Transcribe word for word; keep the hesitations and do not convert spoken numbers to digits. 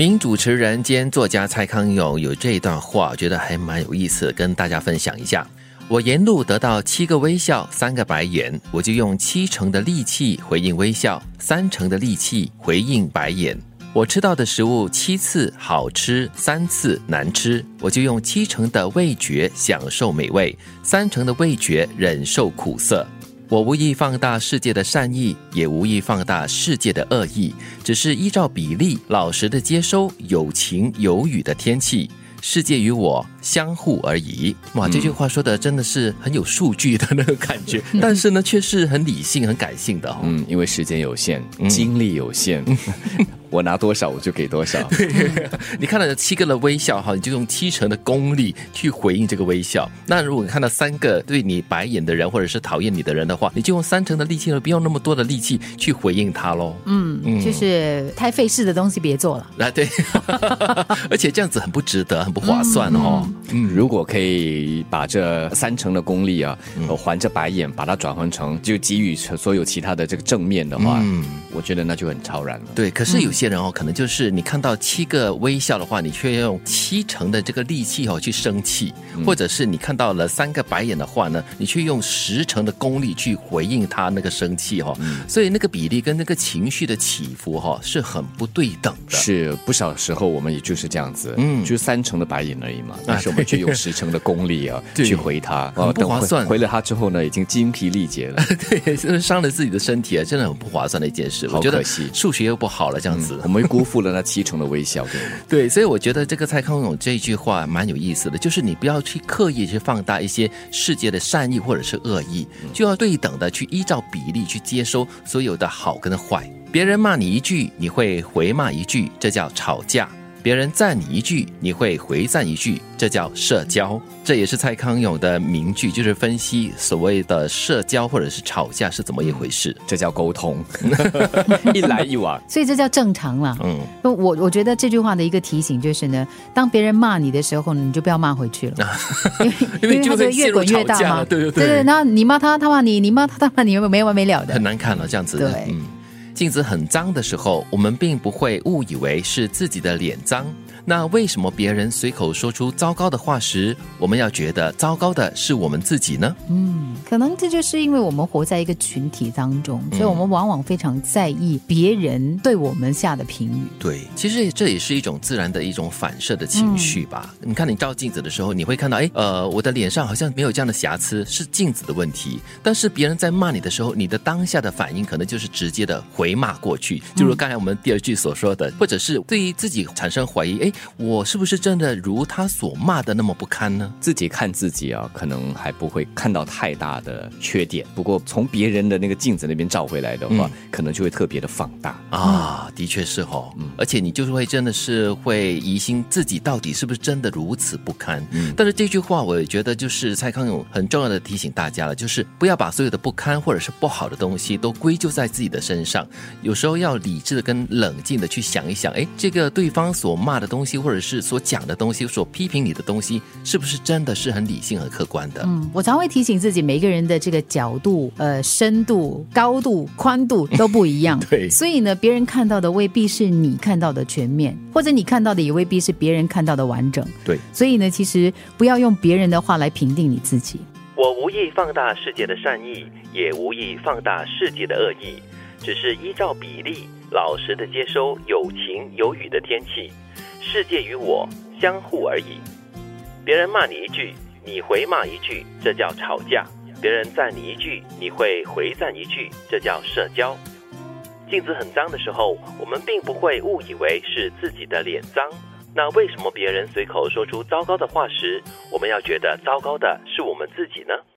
名主持人兼作家蔡康永有这段话，我觉得还蛮有意思，跟大家分享一下。我沿路得到七个微笑，三个白眼，我就用七成的力气回应微笑，三成的力气回应白眼。我吃到的食物七次好吃，三次难吃，我就用七成的味觉享受美味，三成的味觉忍受苦涩。我无意放大世界的善意，也无意放大世界的恶意，只是依照比例老实的接收有晴有雨的天气，世界与我相互而已。哇，这句话说的真的是很有数据的那个感觉，嗯、但是呢却是很理性很感性的、哦、嗯，因为时间有限，精力有限、嗯、我拿多少我就给多少。你看到七个的微笑，你就用七成的功力去回应这个微笑。那如果你看到三个对你白眼的人或者是讨厌你的人的话，你就用三成的力气，不用那么多的力气去回应他咯。嗯，就是太费事的东西别做了、啊、对。而且这样子很不值得，很不划算哦。嗯嗯嗯，如果可以把这三成的功力啊，呃、还着白眼，把它转换成就给予所有其他的这个正面的话，嗯，我觉得那就很超然了。对，可是有些人哦，可能就是你看到七个微笑的话，你却用七成的这个力气哦去生气，或者是你看到了三个白眼的话呢，你却用十成的功力去回应他那个生气哦，所以那个比例跟那个情绪的起伏哈、哦、是很不对等的。是，不少时候我们也就是这样子，嗯，就是三成的白眼而已嘛。但是我们却用十成的功力啊去回他，很不划算。回了他之后呢，已经精疲力竭了。对，伤了自己的身体啊，真的很不划算的一件事。好可惜，我觉得数学又不好了，这样子、嗯、我们辜负了那七成的微笑。 对, 对，所以我觉得这个蔡康永这一句话蛮有意思的，就是你不要去刻意去放大一些世界的善意或者是恶意，就要对等的去依照比例去接收所有的好跟坏。别人骂你一句，你会回骂一句，这叫吵架。别人赞你一句，你会回赞一句，这叫社交。这也是蔡康永的名句，就是分析所谓的社交或者是吵架是怎么一回事，这叫沟通。一来一往，所以这叫正常了。嗯，我我觉得这句话的一个提醒就是呢，当别人骂你的时候，你就不要骂回去了，因为他会越滚越大嘛。对对对对，那你骂他，他骂你，你骂他，他骂你，没完没了的，很难看了这样子。对。嗯，镜子很脏的时候，我们并不会误以为是自己的脸脏。那为什么别人随口说出糟糕的话时，我们要觉得糟糕的是我们自己呢？嗯，可能这就是因为我们活在一个群体当中，所以我们往往非常在意别人对我们下的评语。对，其实这也是一种自然的一种反射的情绪吧。嗯、你看你照镜子的时候，你会看到，哎，呃，我的脸上好像没有这样的瑕疵，是镜子的问题。但是别人在骂你的时候，你的当下的反应可能就是直接的回骂过去，就如刚才我们第二句所说的，嗯、或者是对于自己产生怀疑，哎，我是不是真的如他所骂的那么不堪呢？自己看自己啊，可能还不会看到太大的缺点，不过从别人的那个镜子那边照回来的话，嗯、可能就会特别的放大啊。的确是哦，嗯、而且你就是会真的是会疑心自己到底是不是真的如此不堪。嗯、但是这句话我觉得就是蔡康永很重要的提醒大家了，就是不要把所有的不堪或者是不好的东西都归咎在自己的身上，有时候要理智的跟冷静的去想一想，哎，这个对方所骂的东西或者是所讲的东西，所批评你的东西，是不是真的是很理性和客观的。嗯，我常会提醒自己，每一个人的这个角度、呃、深度、高度、宽度都不一样。对，所以呢，别人看到的未必是你看到的全面，或者你看到的也未必是别人看到的完整。对，所以呢，其实不要用别人的话来评定你自己。我无意放大世界的善意，也无意放大世界的恶意，只是依照比例老实的接收有晴有雨的天气，世界与我相互而已。别人骂你一句，你回骂一句，这叫吵架。别人赞你一句，你会回赞一句，这叫社交。镜子很脏的时候，我们并不会误以为是自己的脸脏。那为什么别人随口说出糟糕的话时，我们要觉得糟糕的是我们自己呢？